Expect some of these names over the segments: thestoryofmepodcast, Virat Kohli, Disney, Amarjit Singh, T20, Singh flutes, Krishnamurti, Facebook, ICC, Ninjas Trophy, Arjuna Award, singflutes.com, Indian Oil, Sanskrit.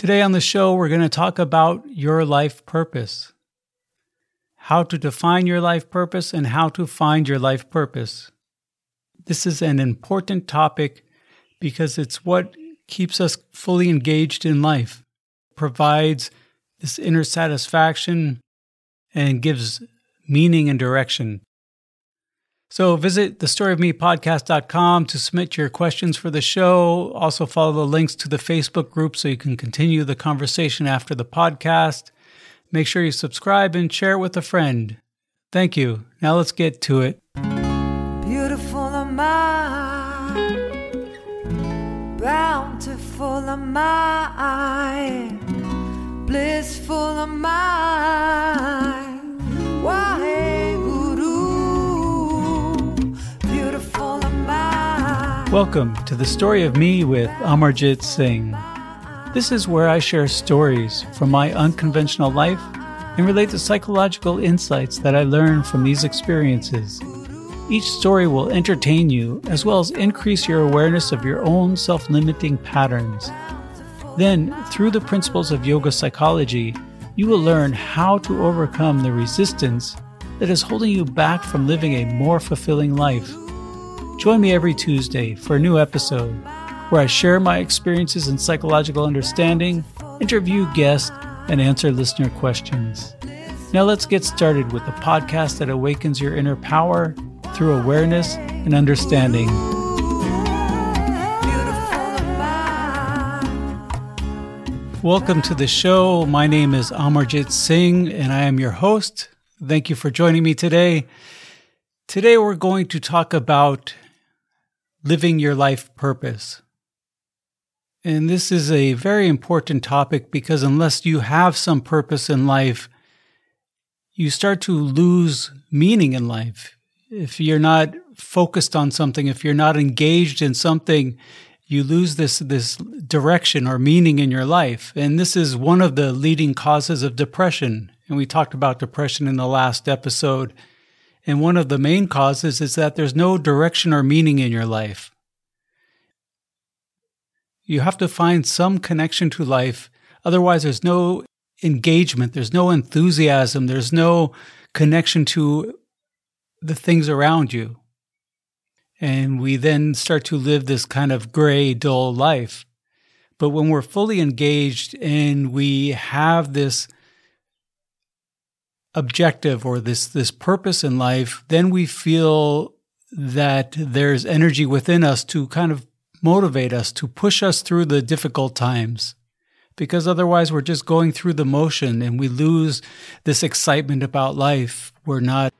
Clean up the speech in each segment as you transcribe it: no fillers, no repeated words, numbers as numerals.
Today on the show, we're going to talk about your life purpose, how to define your life purpose, and how to find your life purpose. This is an important topic because it's what keeps us fully engaged in life, provides this inner satisfaction, and gives meaning and direction. So visit thestoryofmepodcast.com to submit your questions for the show. Also follow the links to the Facebook group so you can continue the conversation after the podcast. Make sure you subscribe and share it with a friend. Thank you. Now let's get to it. Beautiful am I, bountiful am I, blissful am I, why Guru, beautiful am I. Welcome to The Story of Me with Amarjit Singh. This is where I share stories from my unconventional life and relate the psychological insights that I learn from these experiences. Each story will entertain you as well as increase your awareness of your own self-limiting patterns. Then, through the principles of yoga psychology, you will learn how to overcome the resistance that is holding you back from living a more fulfilling life. Join me every Tuesday for a new episode, where I share my experiences in psychological understanding, interview guests, and answer listener questions. Now let's get started with the podcast that awakens your inner power through awareness and understanding. Welcome to the show. My name is Amarjit Singh, and I am your host. Thank you for joining me today. Today we're going to talk about living your life purpose. And this is a very important topic because unless you have some purpose in life, you start to lose meaning in life. If you're not focused on something, if you're not engaged in something, you lose this direction or meaning in your life. And this is one of the leading causes of depression. And we talked about depression in the last episode. And one of the main causes is that there's no direction or meaning in your life. You have to find some connection to life. Otherwise, there's no engagement. There's no enthusiasm. There's no connection to the things around you. And we then start to live this kind of gray, dull life. But when we're fully engaged and we have this objective or this purpose in life, then we feel that there's energy within us to kind of motivate us, to push us through the difficult times, because otherwise we're just going through the motion and we lose this excitement about life. We're not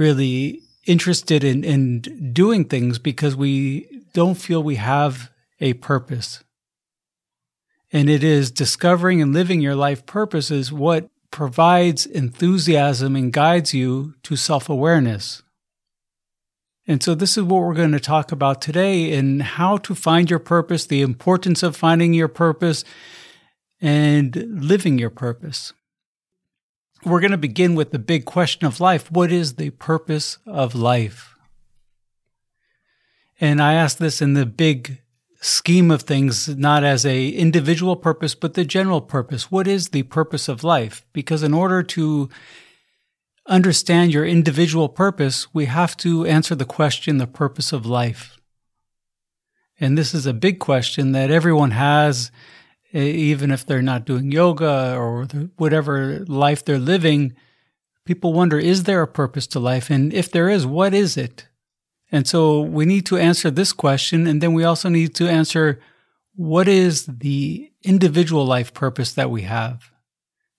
really interested in doing things because we don't feel we have a purpose. And it is discovering and living your life purpose is what provides enthusiasm and guides you to self-awareness. And so this is what we're going to talk about today, in how to find your purpose, the importance of finding your purpose, and living your purpose. We're going to begin with the big question of life. What is the purpose of life? And I ask this in the big scheme of things, not as a individual purpose, but the general purpose. What is the purpose of life? Because in order to understand your individual purpose, we have to answer the question, the purpose of life. And this is a big question that everyone has, even if they're not doing yoga or whatever life they're living. People wonder, is there a purpose to life? And if there is, what is it? And so we need to answer this question, and then we also need to answer, what is the individual life purpose that we have?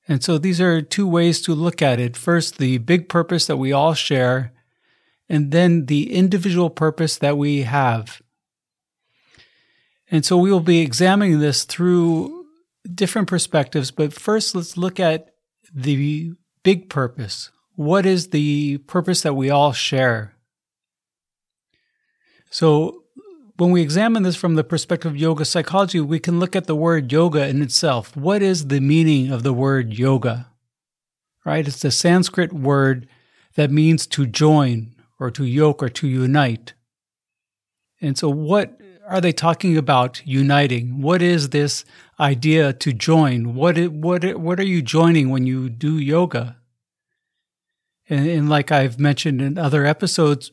And so these are two ways to look at it. First, the big purpose that we all share, and then the individual purpose that we have. And so we will be examining this through different perspectives, but first let's look at the big purpose. What is the purpose that we all share? So when we examine this from the perspective of yoga psychology, we can look at the word yoga in itself. What is the meaning of the word yoga? Right? It's the Sanskrit word that means to join or to yoke or to unite. And so what are they talking about uniting? What is this idea to join? What are you joining when you do yoga? And like I've mentioned in other episodes,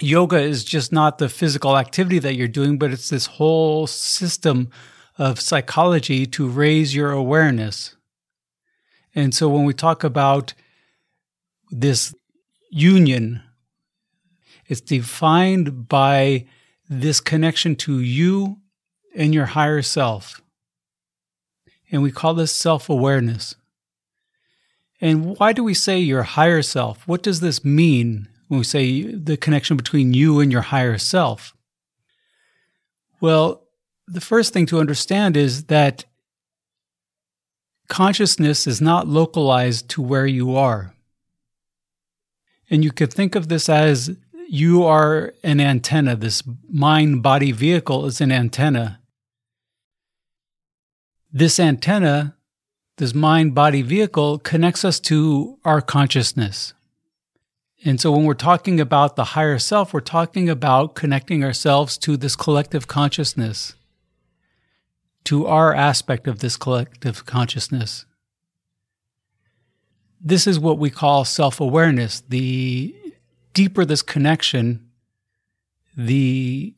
yoga is just not the physical activity that you're doing, but it's this whole system of psychology to raise your awareness. And so when we talk about this union, it's defined by this connection to you and your higher self. And we call this self-awareness. And why do we say your higher self? What does this mean when we say the connection between you and your higher self? Well, the first thing to understand is that consciousness is not localized to where you are. And you could think of this as you are an antenna. This mind-body vehicle is an antenna. This antenna, this mind-body vehicle, connects us to our consciousness. And so when we're talking about the higher self, we're talking about connecting ourselves to this collective consciousness, to our aspect of this collective consciousness. This is what we call self-awareness. The deeper this connection, the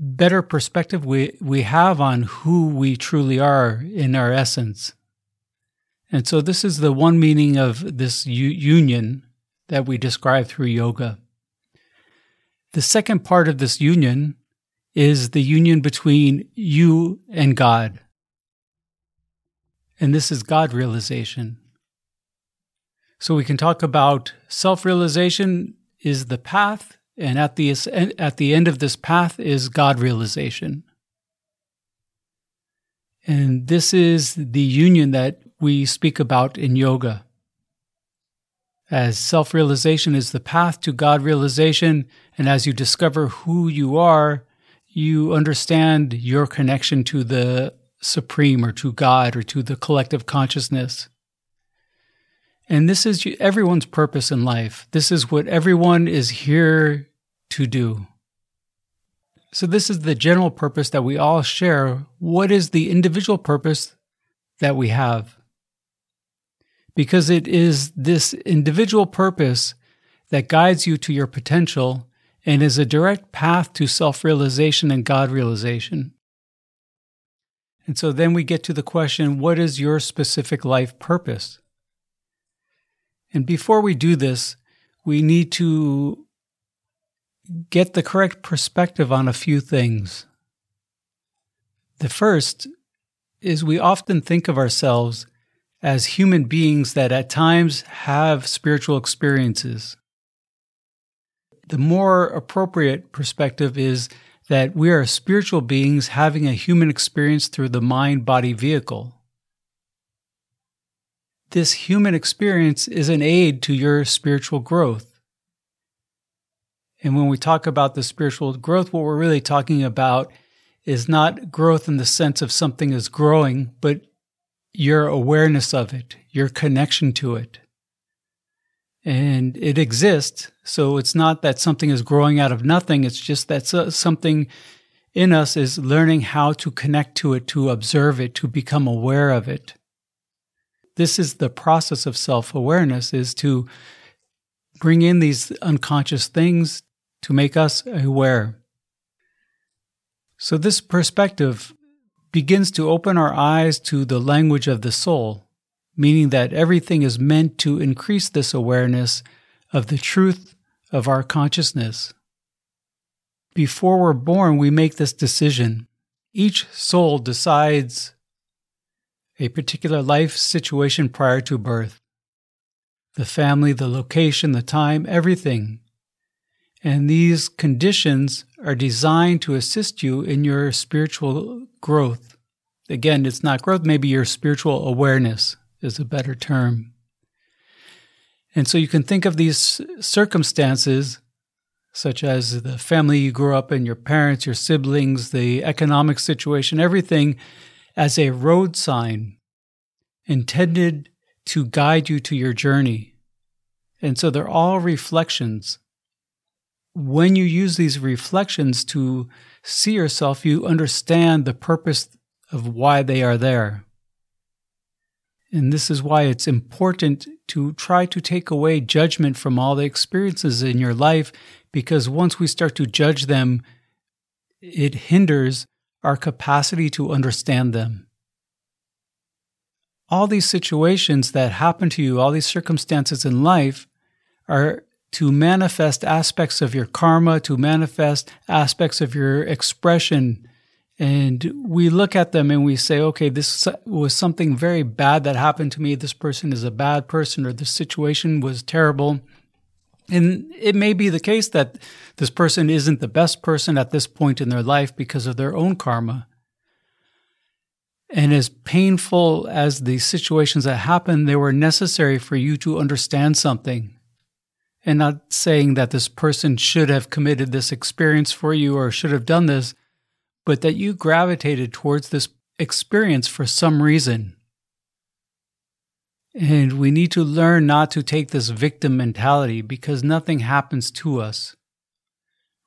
better perspective we have on who we truly are in our essence. And so this is the one meaning of this union that we describe through yoga. The second part of this union is the union between you and God. And this is God realization. So we can talk about self-realization is the path, and at the end of this path is God realization. And this is the union that we speak about in yoga. As self-realization is the path to God realization, and as you discover who you are, you understand your connection to the Supreme or to God or to the collective consciousness. And this is everyone's purpose in life. This is what everyone is here to do. So this is the general purpose that we all share. What is the individual purpose that we have? Because it is this individual purpose that guides you to your potential and is a direct path to self-realization and God realization. And so then we get to the question, what is your specific life purpose? And before we do this, we need to get the correct perspective on a few things. The first is we often think of ourselves as human beings that at times have spiritual experiences. The more appropriate perspective is that we are spiritual beings having a human experience through the mind-body vehicle. This human experience is an aid to your spiritual growth. And when we talk about the spiritual growth, what we're really talking about is not growth in the sense of something is growing, but your awareness of it, your connection to it. And it exists, so it's not that something is growing out of nothing, it's just that something in us is learning how to connect to it, to observe it, to become aware of it. This is the process of self-awareness, is to bring in these unconscious things to make us aware. So this perspective begins to open our eyes to the language of the soul, meaning that everything is meant to increase this awareness of the truth of our consciousness. Before we're born, we make this decision. Each soul decides a particular life situation prior to birth. The family, the location, the time, everything. And these conditions are designed to assist you in your spiritual growth. Again, it's not growth, maybe your spiritual awareness is a better term. And so you can think of these circumstances, such as the family you grew up in, your parents, your siblings, the economic situation, everything, as a road sign intended to guide you to your journey. And so they're all reflections. When you use these reflections to see yourself, you understand the purpose of why they are there. And this is why it's important to try to take away judgment from all the experiences in your life, because once we start to judge them, it hinders our capacity to understand them. All these situations that happen to you, all these circumstances in life, are to manifest aspects of your karma, to manifest aspects of your expression. And we look at them and we say, okay, this was something very bad that happened to me. This person is a bad person, or this situation was terrible. And it may be the case that this person isn't the best person at this point in their life because of their own karma. And as painful as the situations that happened, they were necessary for you to understand something. And not saying that this person should have committed this experience for you or should have done this, but that you gravitated towards this experience for some reason. And we need to learn not to take this victim mentality, because nothing happens to us,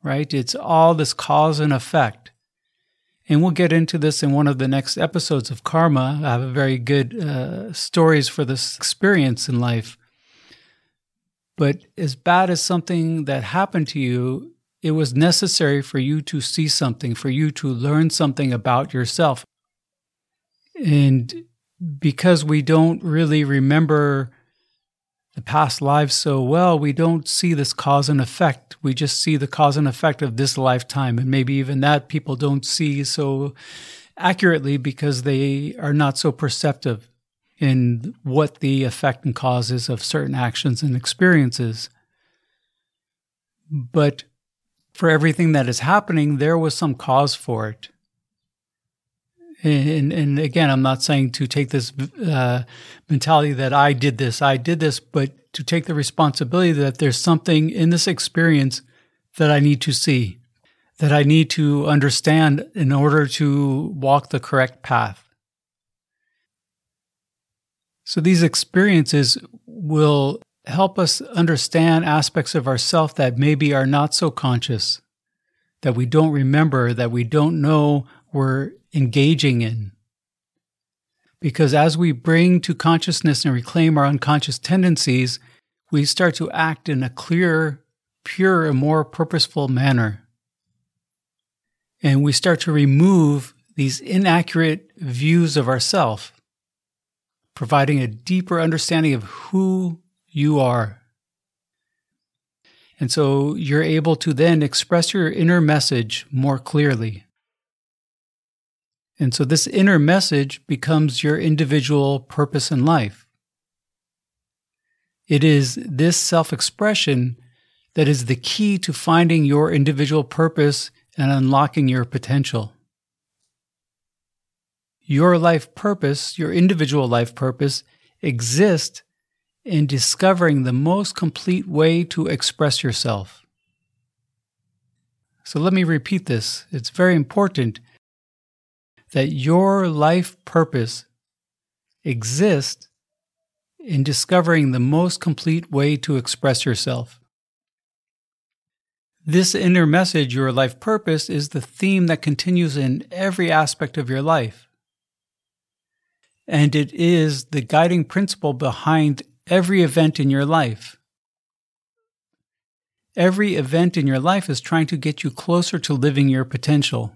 right? It's all this cause and effect. And we'll get into this in one of the next episodes of Karma. I have a very good stories for this experience in life. But as bad as something that happened to you, it was necessary for you to see something, for you to learn something about yourself. And because we don't really remember the past lives so well, we don't see this cause and effect. We just see the cause and effect of this lifetime. And maybe even that people don't see so accurately because they are not so perceptive in what the effect and causes of certain actions and experiences. But for everything that is happening, there was some cause for it. And again, I'm not saying to take this mentality that I did this, but to take the responsibility that there's something in this experience that I need to see, that I need to understand in order to walk the correct path. So these experiences will help us understand aspects of ourselves that maybe are not so conscious, that we don't remember, that we don't know we're engaging in. Because as we bring to consciousness and reclaim our unconscious tendencies, we start to act in a clearer, purer, and more purposeful manner. And we start to remove these inaccurate views of ourselves, providing a deeper understanding of who you are. And so you're able to then express your inner message more clearly. And so this inner message becomes your individual purpose in life. It is this self-expression that is the key to finding your individual purpose and unlocking your potential. Your life purpose, your individual life purpose, exists in discovering the most complete way to express yourself. So let me repeat this. It's very important that your life purpose exists in discovering the most complete way to express yourself. This inner message, your life purpose, is the theme that continues in every aspect of your life. And it is the guiding principle behind every event in your life. Every event in your life is trying to get you closer to living your potential.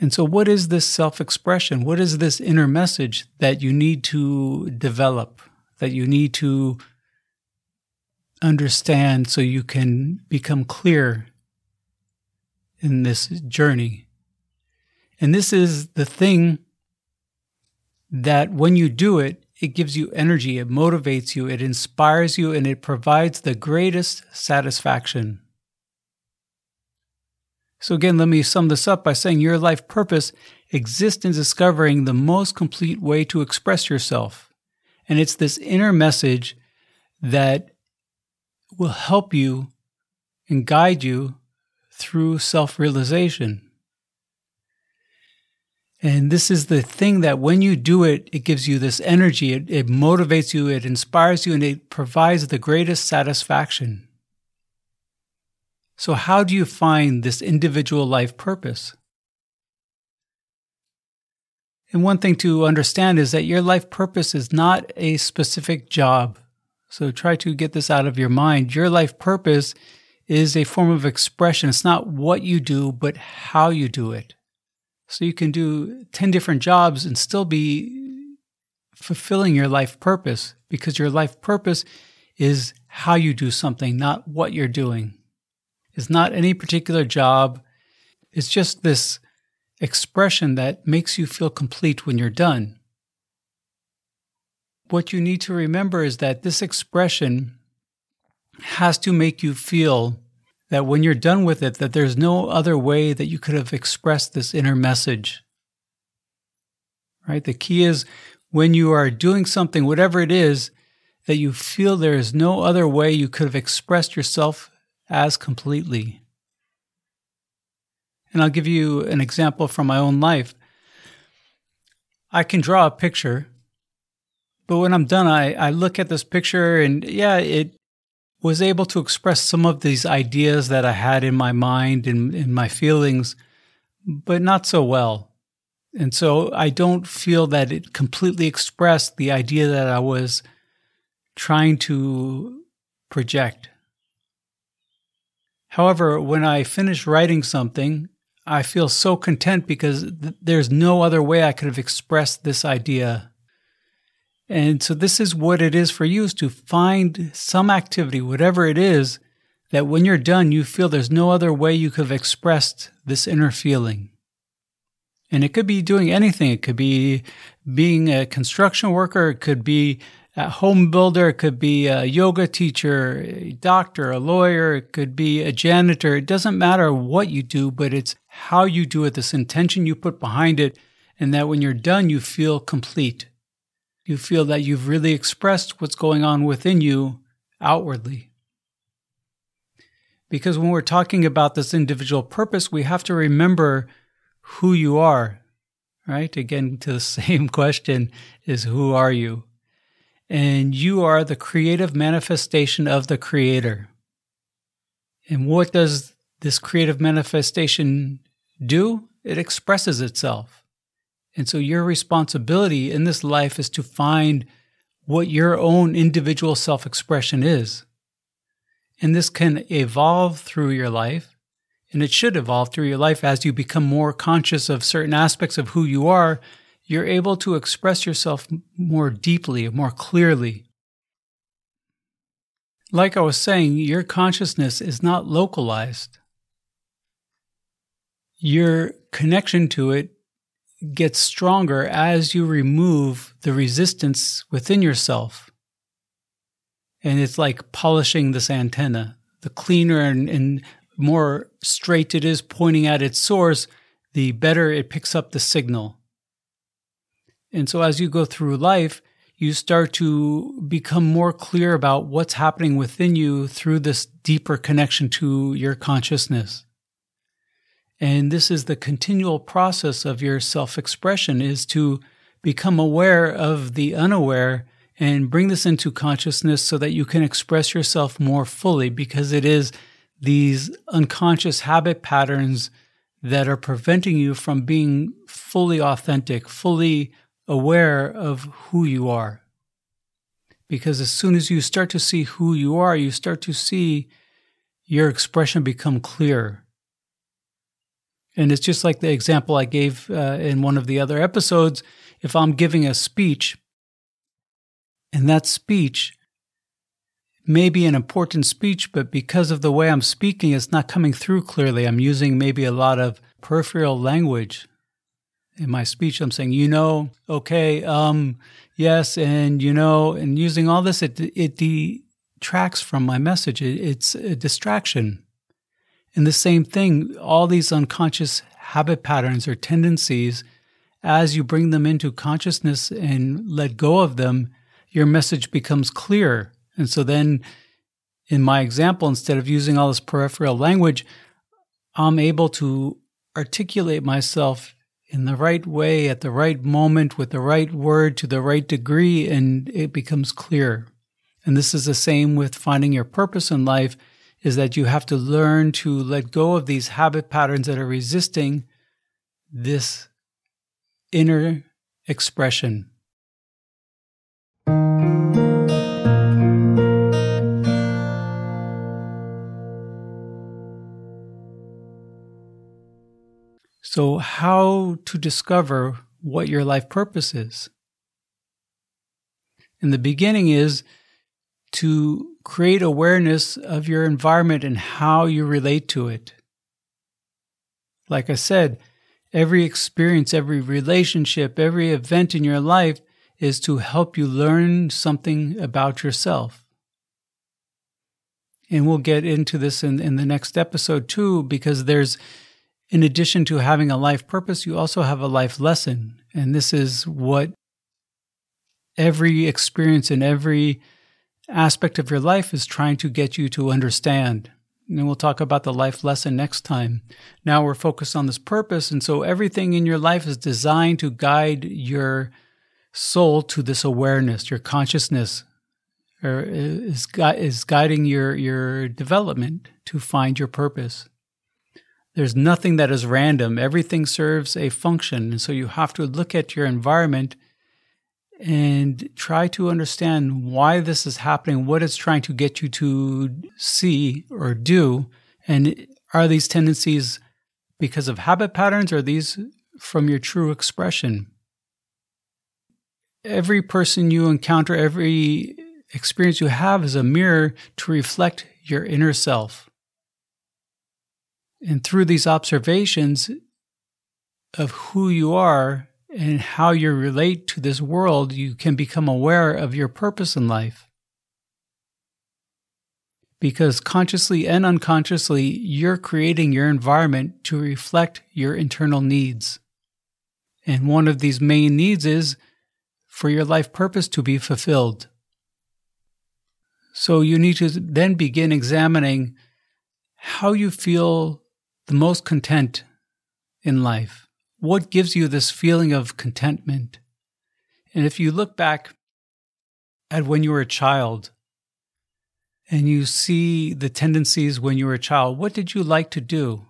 And so what is this self-expression? What is this inner message that you need to develop, that you need to understand so you can become clear in this journey? And this is the thing that when you do it, it gives you energy, it motivates you, it inspires you, and it provides the greatest satisfaction. So again, let me sum this up by saying your life purpose exists in discovering the most complete way to express yourself. And it's this inner message that will help you and guide you through self-realization. And this is the thing that when you do it, it gives you this energy, it motivates you, it inspires you, and it provides the greatest satisfaction. So how do you find this individual life purpose? And one thing to understand is that your life purpose is not a specific job. So try to get this out of your mind. Your life purpose is a form of expression. It's not what you do, but how you do it. So you can do 10 different jobs and still be fulfilling your life purpose, because your life purpose is how you do something, not what you're doing. It's not any particular job. It's just this expression that makes you feel complete when you're done. What you need to remember is that this expression has to make you feel that when you're done with it, that there's no other way that you could have expressed this inner message. Right? The key is when you are doing something, whatever it is, that you feel there is no other way you could have expressed yourself as completely. And I'll give you an example from my own life. I can draw a picture, but when I'm done, I look at this picture and it was able to express some of these ideas that I had in my mind and in my feelings, but not so well. And so I don't feel that it completely expressed the idea that I was trying to project. However, when I finish writing something, I feel so content because there's no other way I could have expressed this idea. And so this is what it is for you, is to find some activity, whatever it is, that when you're done, you feel there's no other way you could have expressed this inner feeling. And it could be doing anything. It could be being a construction worker. It could be a home builder. It could be a yoga teacher, a doctor, a lawyer. It could be a janitor. It doesn't matter what you do, but it's how you do it, this intention you put behind it, and that when you're done, you feel complete. You feel that you've really expressed what's going on within you outwardly. Because when we're talking about this individual purpose, we have to remember who you are, right? Again, to the same question is, who are you? And you are the creative manifestation of the Creator. And what does this creative manifestation do? It expresses itself. And so your responsibility in this life is to find what your own individual self-expression is. And this can evolve through your life, and it should evolve through your life as you become more conscious of certain aspects of who you are. You're able to express yourself more deeply, more clearly. Like I was saying, your consciousness is not localized. Your connection to it gets stronger as you remove the resistance within yourself. And it's like polishing this antenna. The cleaner and more straight it is pointing at its source, the better it picks up the signal. And so as you go through life, you start to become more clear about what's happening within you through this deeper connection to your consciousness. And this is the continual process of your self-expression, is to become aware of the unaware and bring this into consciousness so that you can express yourself more fully, because it is these unconscious habit patterns that are preventing you from being fully authentic, fully aware of who you are. Because as soon as you start to see who you are, you start to see your expression become clearer. And it's just like the example I gave in one of the other episodes. If I'm giving a speech, and that speech may be an important speech, but because of the way I'm speaking, it's not coming through clearly. I'm using maybe a lot of peripheral language in my speech. I'm saying, okay, yes, and and using all this, it detracts from my message. It's a distraction. And the same thing, all these unconscious habit patterns or tendencies, as you bring them into consciousness and let go of them, your message becomes clearer. And so then, in my example, instead of using all this peripheral language, I'm able to articulate myself in the right way, at the right moment, with the right word, to the right degree, and it becomes clear. And this is the same with finding your purpose in life, is that you have to learn to let go of these habit patterns that are resisting this inner expression. So, how to discover what your life purpose is? In the beginning is to create awareness of your environment and how you relate to it. Like I said, every experience, every relationship, every event in your life is to help you learn something about yourself. And we'll get into this in the next episode too, because there's, in addition to having a life purpose, you also have a life lesson. And this is what every experience in every aspect of your life is trying to get you to understand. And we'll talk about the life lesson next time. Now we're focused on this purpose, and so everything in your life is designed to guide your soul to this awareness. Your consciousness is guiding your development to find your purpose. There's nothing that is random. Everything serves a function, and so you have to look at your environment and try to understand why this is happening, what it's trying to get you to see or do, and are these tendencies because of habit patterns, or are these from your true expression? Every person you encounter, every experience you have is a mirror to reflect your inner self. And through these observations of who you are, and how you relate to this world, you can become aware of your purpose in life. Because consciously and unconsciously, you're creating your environment to reflect your internal needs. And one of these main needs is for your life purpose to be fulfilled. So you need to then begin examining how you feel the most content in life. What gives you this feeling of contentment? And if you look back at when you were a child and you see the tendencies when you were a child, what did you like to do?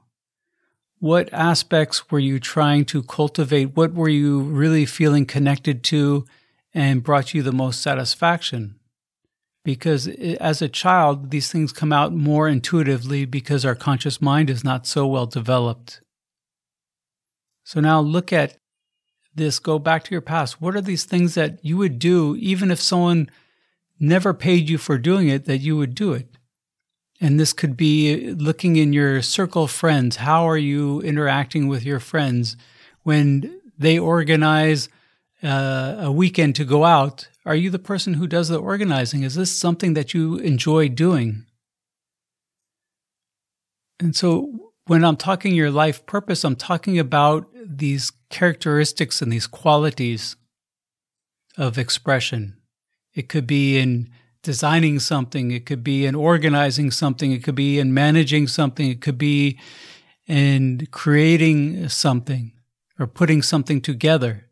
What aspects were you trying to cultivate? What were you really feeling connected to and brought you the most satisfaction? Because as a child, these things come out more intuitively because our conscious mind is not so well developed. So now look at this, go back to your past. What are these things that you would do, even if someone never paid you for doing it, that you would do it? And this could be looking in your circle of friends. How are you interacting with your friends? When they organize a weekend to go out, are you the person who does the organizing? Is this something that you enjoy doing? And so, when I'm talking your life purpose, I'm talking about these characteristics and these qualities of expression. It could be in designing something. It could be in organizing something. It could be in managing something. It could be in creating something or putting something together.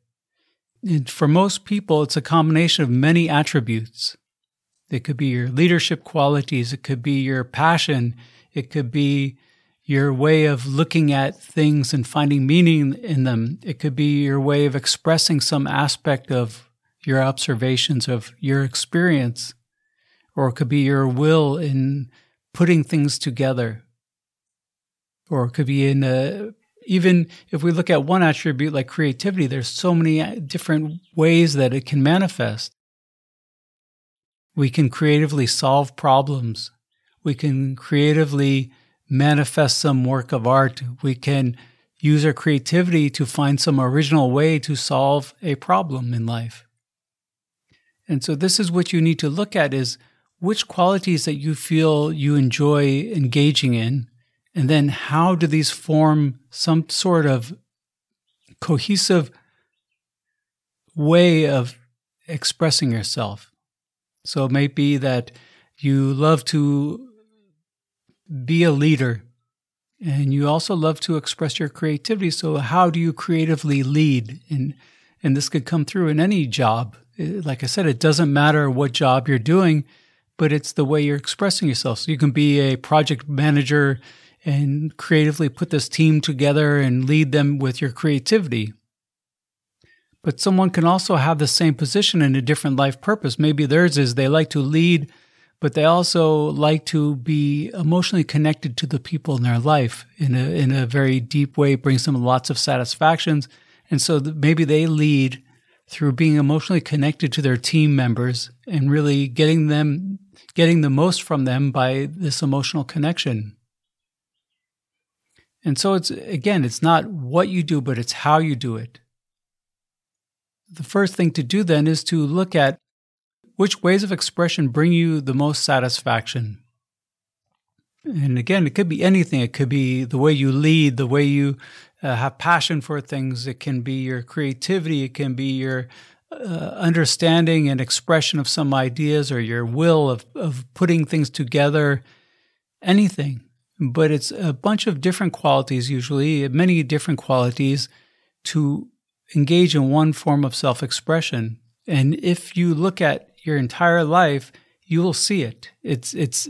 And for most people, it's a combination of many attributes. It could be your leadership qualities. It could be your passion. It could be your way of looking at things and finding meaning in them. It could be your way of expressing some aspect of your observations, of your experience, or it could be your will in putting things together. Or it could be even if we look at one attribute like creativity, there's so many different ways that it can manifest. We can creatively solve problems. We can creatively manifest some work of art. We can use our creativity to find some original way to solve a problem in life. And so this is what you need to look at, is which qualities that you feel you enjoy engaging in, and then how do these form some sort of cohesive way of expressing yourself. So it may be that you love to be a leader, and you also love to express your creativity. So how do you creatively lead? And this could come through in any job. Like I said, it doesn't matter what job you're doing. but it's the way you're expressing yourself. So you can be a project manager and creatively put this team together and lead them with your creativity. But someone can also have the same position in a different life purpose. Maybe theirs is they like to lead, but they also like to be emotionally connected to the people in their life in a very deep way. It brings them lots of satisfactions. And so maybe they lead through being emotionally connected to their team members and really getting the most from them by this emotional connection. And so it's, again, it's not what you do, but it's how you do it. The first thing to do then is to look at which ways of expression bring you the most satisfaction. And again, it could be anything. It could be the way you lead, the way you have passion for things. It can be your creativity. It can be your understanding and expression of some ideas, or your will of putting things together, anything. But it's a bunch of different qualities, usually, many different qualities, to engage in one form of self-expression. And if you look at your entire life, you will see it. It's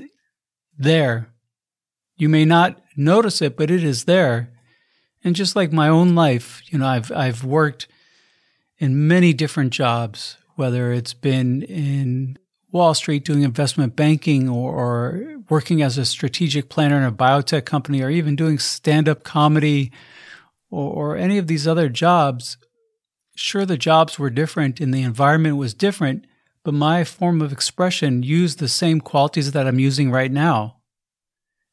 there. You may not notice it, but it is there. And just like my own life, you know, I've worked in many different jobs, whether it's been in Wall Street doing investment banking, or working as a strategic planner in a biotech company, or even doing stand-up comedy, or any of these other jobs. Sure, the jobs were different and the environment was different, but my form of expression used the same qualities that I'm using right now.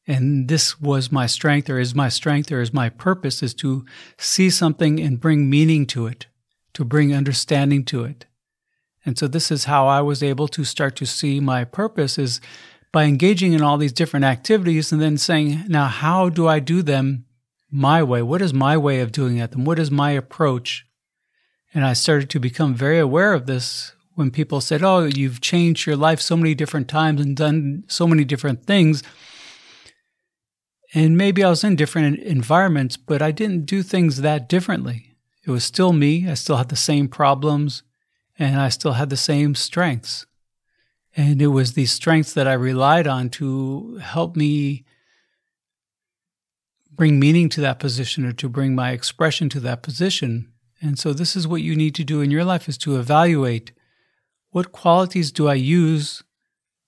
And this was my strength, or is my strength, or is my purpose, is to see something and bring meaning to it, to bring understanding to it. And so this is how I was able to start to see my purpose, is by engaging in all these different activities and then saying, now, how do I do them my way? What is my way of doing at them? What is my approach? And I started to become very aware of this when people said, oh, you've changed your life so many different times and done so many different things. And maybe I was in different environments, but I didn't do things that differently. It was still me. I still had the same problems, and I still had the same strengths. And it was these strengths that I relied on to help me bring meaning to that position, or to bring my expression to that position. And so this is what you need to do in your life, is to evaluate, what qualities do I use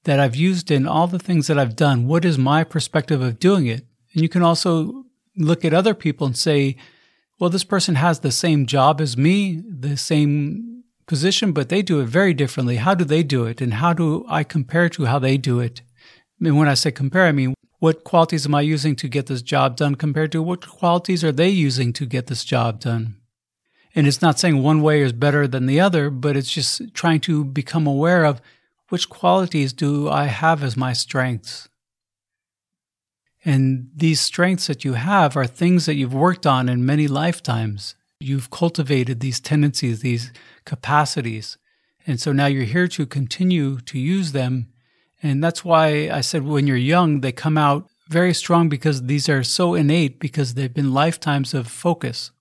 that I've used in all the things that I've done? What is my perspective of doing it? And you can also look at other people and say, well, this person has the same job as me, the same position, but they do it very differently. How do they do it? And how do I compare to how they do it? And when I say compare, I mean, what qualities am I using to get this job done compared to what qualities are they using to get this job done? And it's not saying one way is better than the other, but it's just trying to become aware of which qualities do I have as my strengths. And these strengths that you have are things that you've worked on in many lifetimes. You've cultivated these tendencies, these capacities. And so now you're here to continue to use them. And that's why I said when you're young, they come out very strong, because these are so innate, because they've been lifetimes of focus.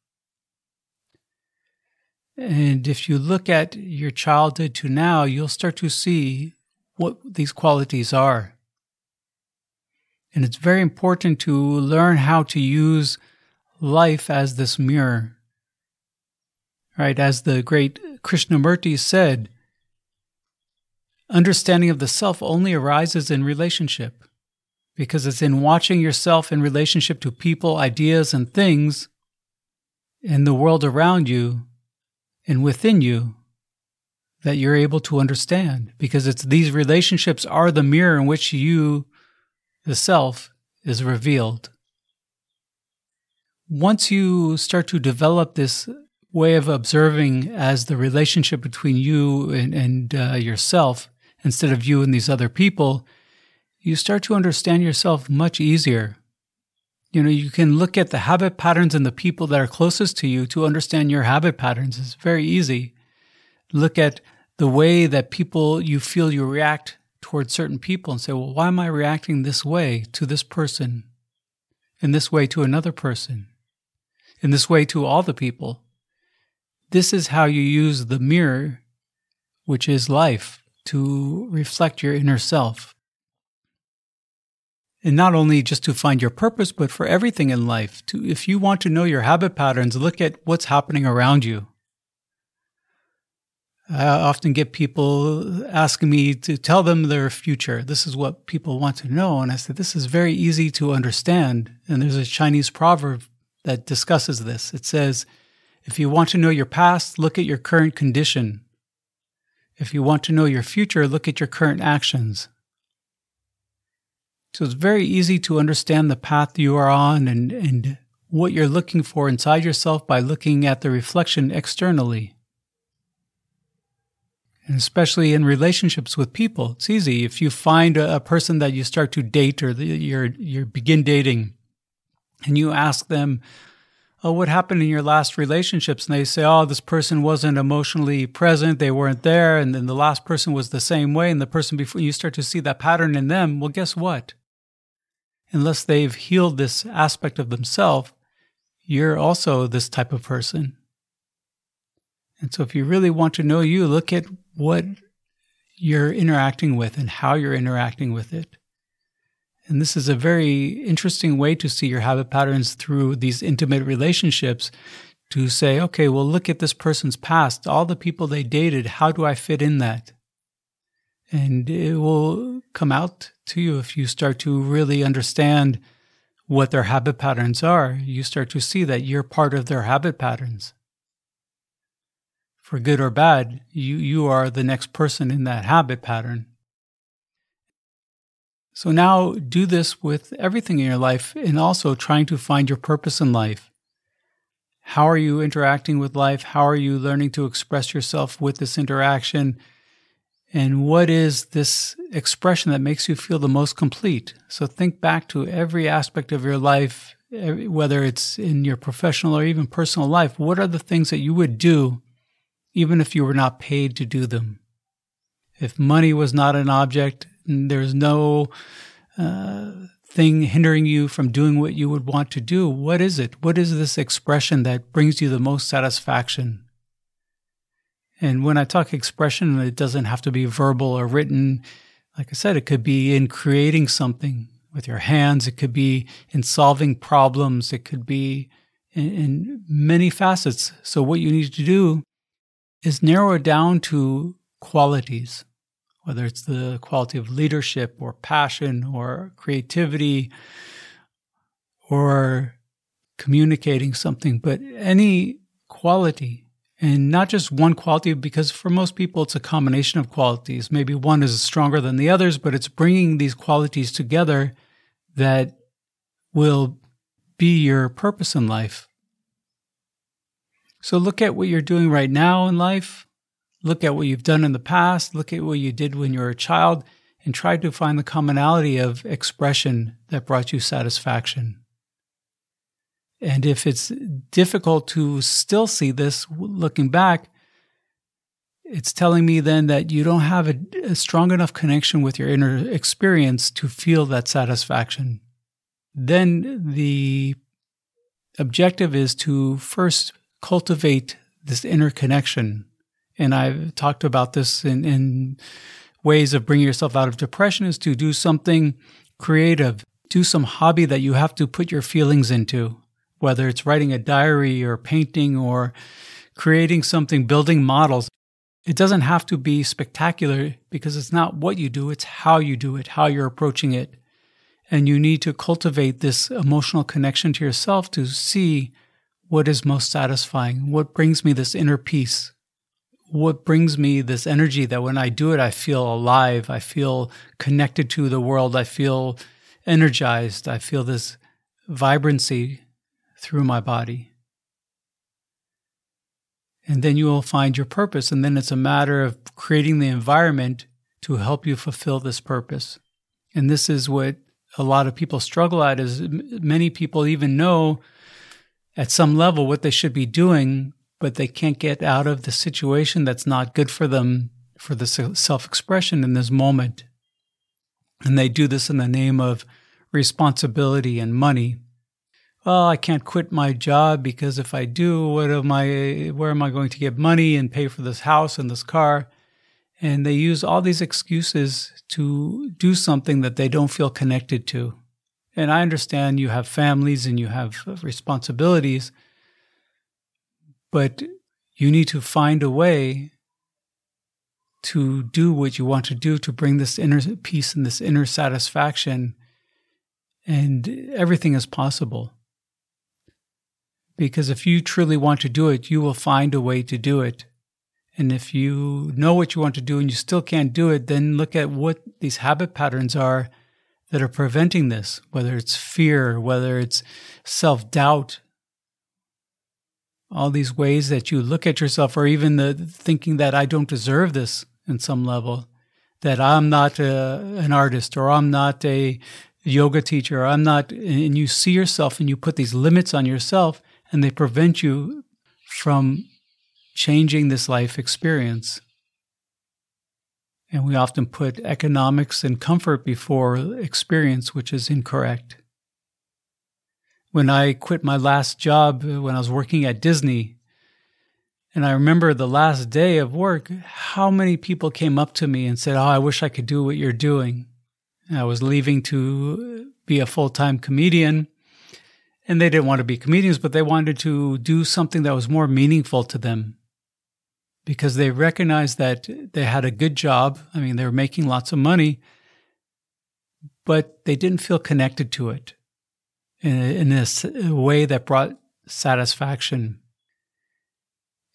And if you look at your childhood to now, you'll start to see what these qualities are. And it's very important to learn how to use life as this mirror. Right? As the great Krishnamurti said, understanding of the self only arises in relationship, because it's in watching yourself in relationship to people, ideas, and things, and the world around you and within you, that you're able to understand, because it's these relationships are the mirror in which you, the self, is revealed. Once you start to develop this way of observing as the relationship between you and yourself, instead of you and these other people, you start to understand yourself much easier. You know, you can look at the habit patterns and the people that are closest to you to understand your habit patterns. It's very easy. Look at the way that people, you feel you react towards certain people, and say, well, why am I reacting this way to this person, and this way to another person, and this way to all the people? This is how you use the mirror, which is life, to reflect your inner self. And not only just to find your purpose, but for everything in life. If you want to know your habit patterns, look at what's happening around you. I often get people asking me to tell them their future. This is what people want to know. And I said, this is very easy to understand. And there's a Chinese proverb that discusses this. It says, if you want to know your past, look at your current condition. If you want to know your future, look at your current actions. So it's very easy to understand the path you are on and what you're looking for inside yourself by looking at the reflection externally. And especially in relationships with people, it's easy. If you find a person that you start to date or you begin dating, and you ask them, oh, what happened in your last relationships? And they say, oh, this person wasn't emotionally present, they weren't there, and then the last person was the same way, and the person before, you start to see that pattern in them. Well, guess what? Unless they've healed this aspect of themselves, you're also this type of person. And so if you really want to know you, look at what you're interacting with and how you're interacting with it. And this is a very interesting way to see your habit patterns through these intimate relationships, to say, okay, well, look at this person's past, all the people they dated, how do I fit in that? And it will come out to you if you start to really understand what their habit patterns are. You start to see that you're part of their habit patterns. For good or bad, you are the next person in that habit pattern. So now do this with everything in your life, and also trying to find your purpose in life. How are you interacting with life? How are you learning to express yourself with this interaction? And what is this expression that makes you feel the most complete? So think back to every aspect of your life, whether it's in your professional or even personal life. What are the things that you would do even if you were not paid to do them? If money was not an object, there's no thing hindering you from doing what you would want to do, what is it? What is this expression that brings you the most satisfaction? And when I talk expression, it doesn't have to be verbal or written. Like I said, it could be in creating something with your hands. It could be in solving problems. It could be in many facets. So what you need to do is narrow it down to qualities, whether it's the quality of leadership or passion or creativity or communicating something, but any quality, and not just one quality, because for most people it's a combination of qualities. Maybe one is stronger than the others, but it's bringing these qualities together that will be your purpose in life. So look at what you're doing right now in life, look at what you've done in the past, look at what you did when you were a child, and try to find the commonality of expression that brought you satisfaction. And if it's difficult to still see this looking back, it's telling me then that you don't have a strong enough connection with your inner experience to feel that satisfaction. Then the objective is to first cultivate this inner connection. And I've talked about this in ways of bringing yourself out of depression, is to do something creative, do some hobby that you have to put your feelings into, whether it's writing a diary or painting or creating something, building models. It doesn't have to be spectacular, because it's not what you do, it's how you do it, how you're approaching it. And you need to cultivate this emotional connection to yourself to see what is most satisfying? What brings me this inner peace? What brings me this energy that when I do it, I feel alive, I feel connected to the world, I feel energized, I feel this vibrancy through my body. And then you will find your purpose, and then it's a matter of creating the environment to help you fulfill this purpose. And this is what a lot of people struggle at, is many people even know at some level what they should be doing, but they can't get out of the situation that's not good for them for the self-expression in this moment. And they do this in the name of responsibility and money. Well, I can't quit my job, because if I do, where am I going to get money and pay for this house and this car? And they use all these excuses to do something that they don't feel connected to. And I understand you have families and you have responsibilities, but you need to find a way to do what you want to do, to bring this inner peace and this inner satisfaction, and everything is possible. Because if you truly want to do it, you will find a way to do it. And if you know what you want to do and you still can't do it, then look at what these habit patterns are that are preventing this, whether it's fear, whether it's self-doubt, all these ways that you look at yourself, or even the thinking that I don't deserve this in some level, that I'm not an artist, or I'm not a yoga teacher, or I'm not, and you see yourself and you put these limits on yourself, and they prevent you from changing this life experience. And we often put economics and comfort before experience, which is incorrect. When I quit my last job, when I was working at Disney, and I remember the last day of work, how many people came up to me and said, "Oh, I wish I could do what you're doing." And I was leaving to be a full-time comedian, and they didn't want to be comedians, but they wanted to do something that was more meaningful to them, because they recognized that they had a good job. I mean, they were making lots of money, but they didn't feel connected to it in a way that brought satisfaction.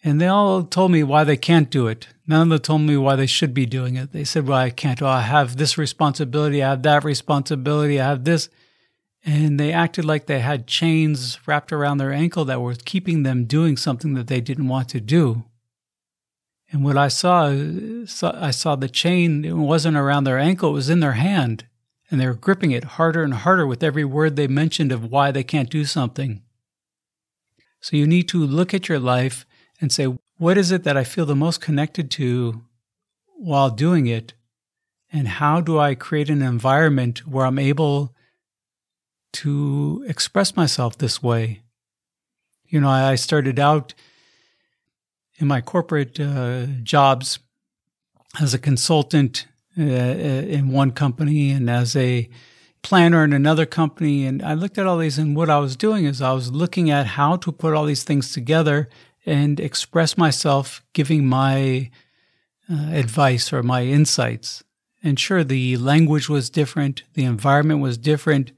And they all told me why they can't do it. None of them told me why they should be doing it. They said, "Well, I can't. Oh, I have this responsibility. I have that responsibility. I have this." And they acted like they had chains wrapped around their ankle that were keeping them doing something that they didn't want to do. And what I saw the chain, it wasn't around their ankle, it was in their hand. And they were gripping it harder and harder with every word they mentioned of why they can't do something. So you need to look at your life and say, what is it that I feel the most connected to while doing it? And how do I create an environment where I'm able to express myself this way? You know, I started out in my corporate jobs as a consultant in one company and as a planner in another company. And I looked at all these, and what I was doing is I was looking at how to put all these things together and express myself, giving my advice or my insights. And sure, the language was different, the environment was different,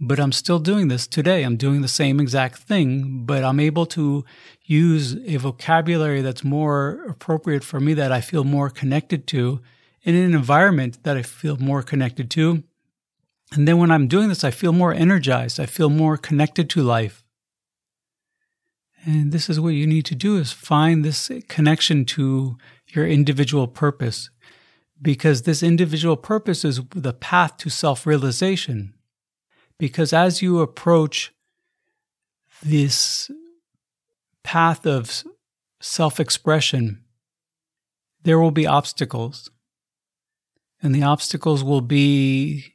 but I'm still doing this today. I'm doing the same exact thing, but I'm able to use a vocabulary that's more appropriate for me, that I feel more connected to, in an environment that I feel more connected to. And then when I'm doing this, I feel more energized. I feel more connected to life. And this is what you need to do, is find this connection to your individual purpose, because this individual purpose is the path to self-realization. Because as you approach this path of self-expression, there will be obstacles. And the obstacles will be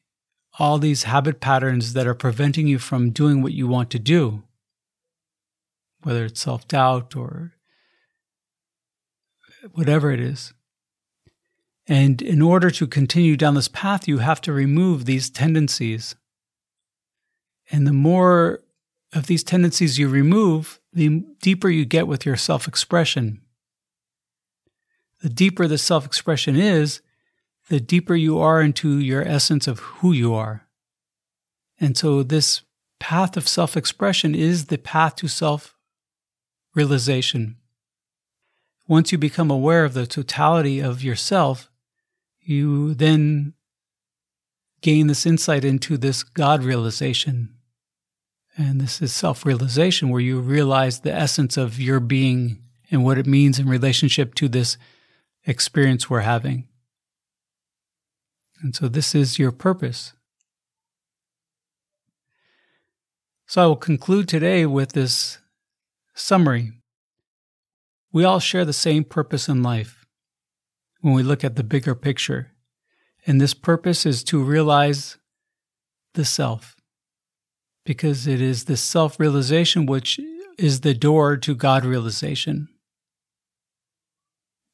all these habit patterns that are preventing you from doing what you want to do, whether it's self-doubt or whatever it is. And in order to continue down this path, you have to remove these tendencies. And the more of these tendencies you remove, the deeper you get with your self-expression. The deeper the self-expression is, the deeper you are into your essence of who you are. And so this path of self-expression is the path to self-realization. Once you become aware of the totality of yourself, you then gain this insight into this God realization. And this is self-realization, where you realize the essence of your being and what it means in relationship to this experience we're having. And so this is your purpose. So I will conclude today with this summary. We all share the same purpose in life when we look at the bigger picture. And this purpose is to realize the self, because it is this self-realization which is the door to God realization.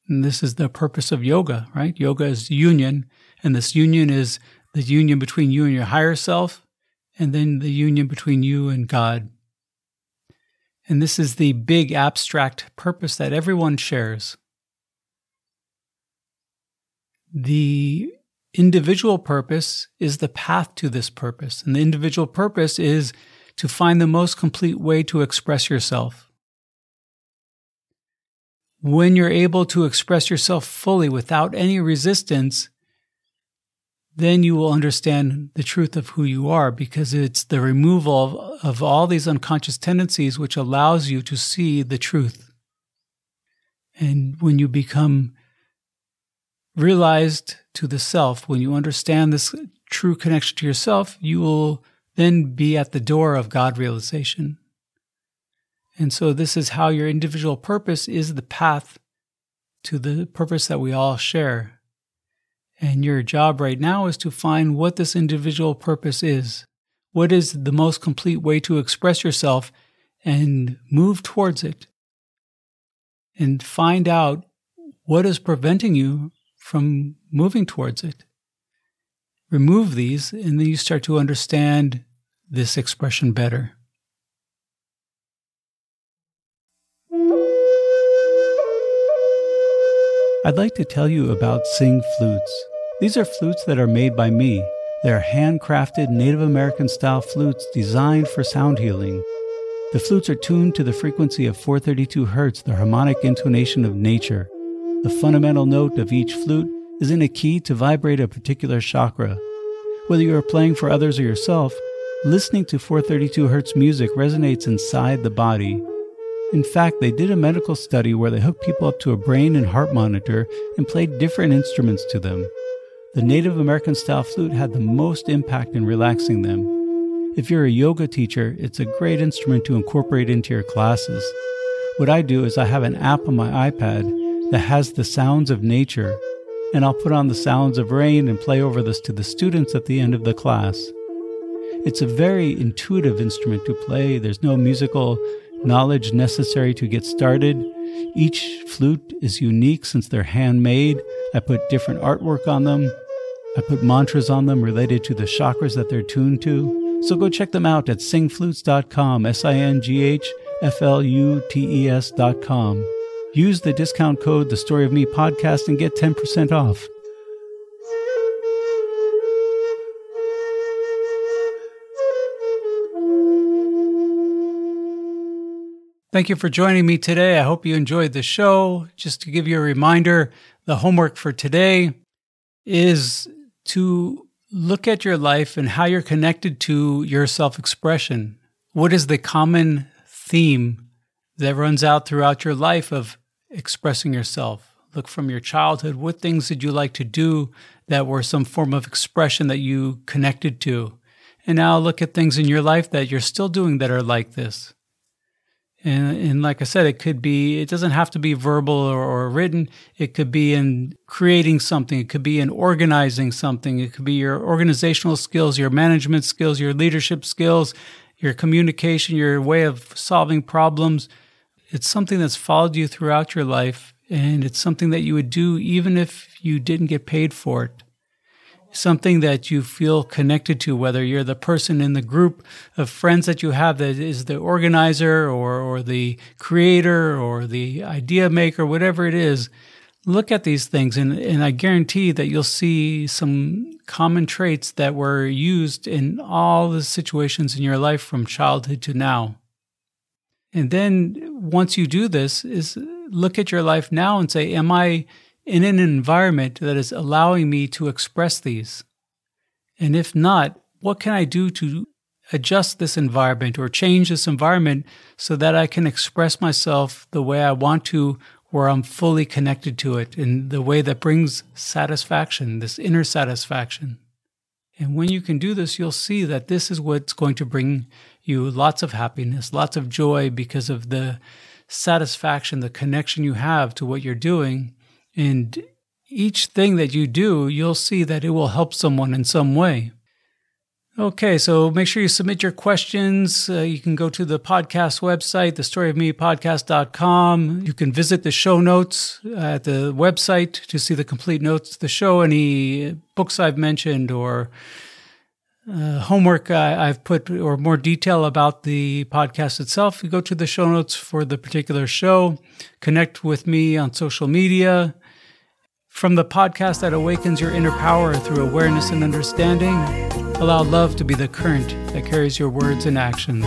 And this is the purpose of yoga, right? Yoga is union, and this union is the union between you and your higher self, and then the union between you and God. And this is the big abstract purpose that everyone shares. The individual purpose is the path to this purpose, and the individual purpose is to find the most complete way to express yourself. When you're able to express yourself fully without any resistance, then you will understand the truth of who you are, because it's the removal of all these unconscious tendencies which allows you to see the truth. And when you become realized to the self, when you understand this true connection to yourself, you will then be at the door of God realization. And so this is how your individual purpose is the path to the purpose that we all share. And your job right now is to find what this individual purpose is. What is the most complete way to express yourself, and move towards it. And find out what is preventing you from moving towards it. Remove these, and then you start to understand this expression better. I'd like to tell you about Singh flutes. These are flutes that are made by me. They are handcrafted Native American-style flutes designed for sound healing. The flutes are tuned to the frequency of 432 Hz, the harmonic intonation of nature. The fundamental note of each flute is in a key to vibrate a particular chakra. Whether you are playing for others or yourself, listening to 432 Hz music resonates inside the body. In fact, they did a medical study where they hooked people up to a brain and heart monitor and played different instruments to them. The Native American-style flute had the most impact in relaxing them. If you're a yoga teacher, it's a great instrument to incorporate into your classes. What I do is I have an app on my iPad that has the sounds of nature, and I'll put on the sounds of rain and play over this to the students at the end of the class. It's a very intuitive instrument to play. There's no musical knowledge necessary to get started. Each flute is unique since they're handmade. I put different artwork on them. I put mantras on them related to the chakras that they're tuned to. So go check them out at singflutes.com, SINGHFLUTES.com. Use the discount code The Story of Me Podcast and get 10% off. Thank you for joining me today. I hope you enjoyed the show. Just to give you a reminder, the homework for today is to look at your life and how you're connected to your self-expression. What is the common theme that runs out throughout your life of expressing yourself? Look from your childhood. What things did you like to do that were some form of expression that you connected to? And now look at things in your life that you're still doing that are like this. And like I said, it doesn't have to be verbal or written. It could be in creating something. It could be in organizing something. It could be your organizational skills, your management skills, your leadership skills, your communication, your way of solving problems. It's something that's followed you throughout your life, and it's something that you would do even if you didn't get paid for it. Something that you feel connected to, whether you're the person in the group of friends that you have that is the organizer or the creator or the idea maker, whatever it is. Look at these things, and I guarantee that you'll see some common traits that were used in all the situations in your life from childhood to now. And then once you do this, is look at your life now and say, am I in an environment that is allowing me to express these? And if not, what can I do to adjust this environment or change this environment so that I can express myself the way I want to, where I'm fully connected to it in the way that brings satisfaction, this inner satisfaction? And when you can do this, you'll see that this is what's going to bring you lots of happiness, lots of joy, because of the satisfaction, the connection you have to what you're doing. And each thing that you do, you'll see that it will help someone in some way. Okay, so make sure you submit your questions. You can go to the podcast website, thestoryofmepodcast.com. You can visit the show notes at the website to see the complete notes of the show, any books I've mentioned or homework I've put, or more detail about the podcast itself. You go to the show notes for the particular show. Connect with me on social media. From the podcast that awakens your inner power through awareness and understanding, allow love to be the current that carries your words and actions.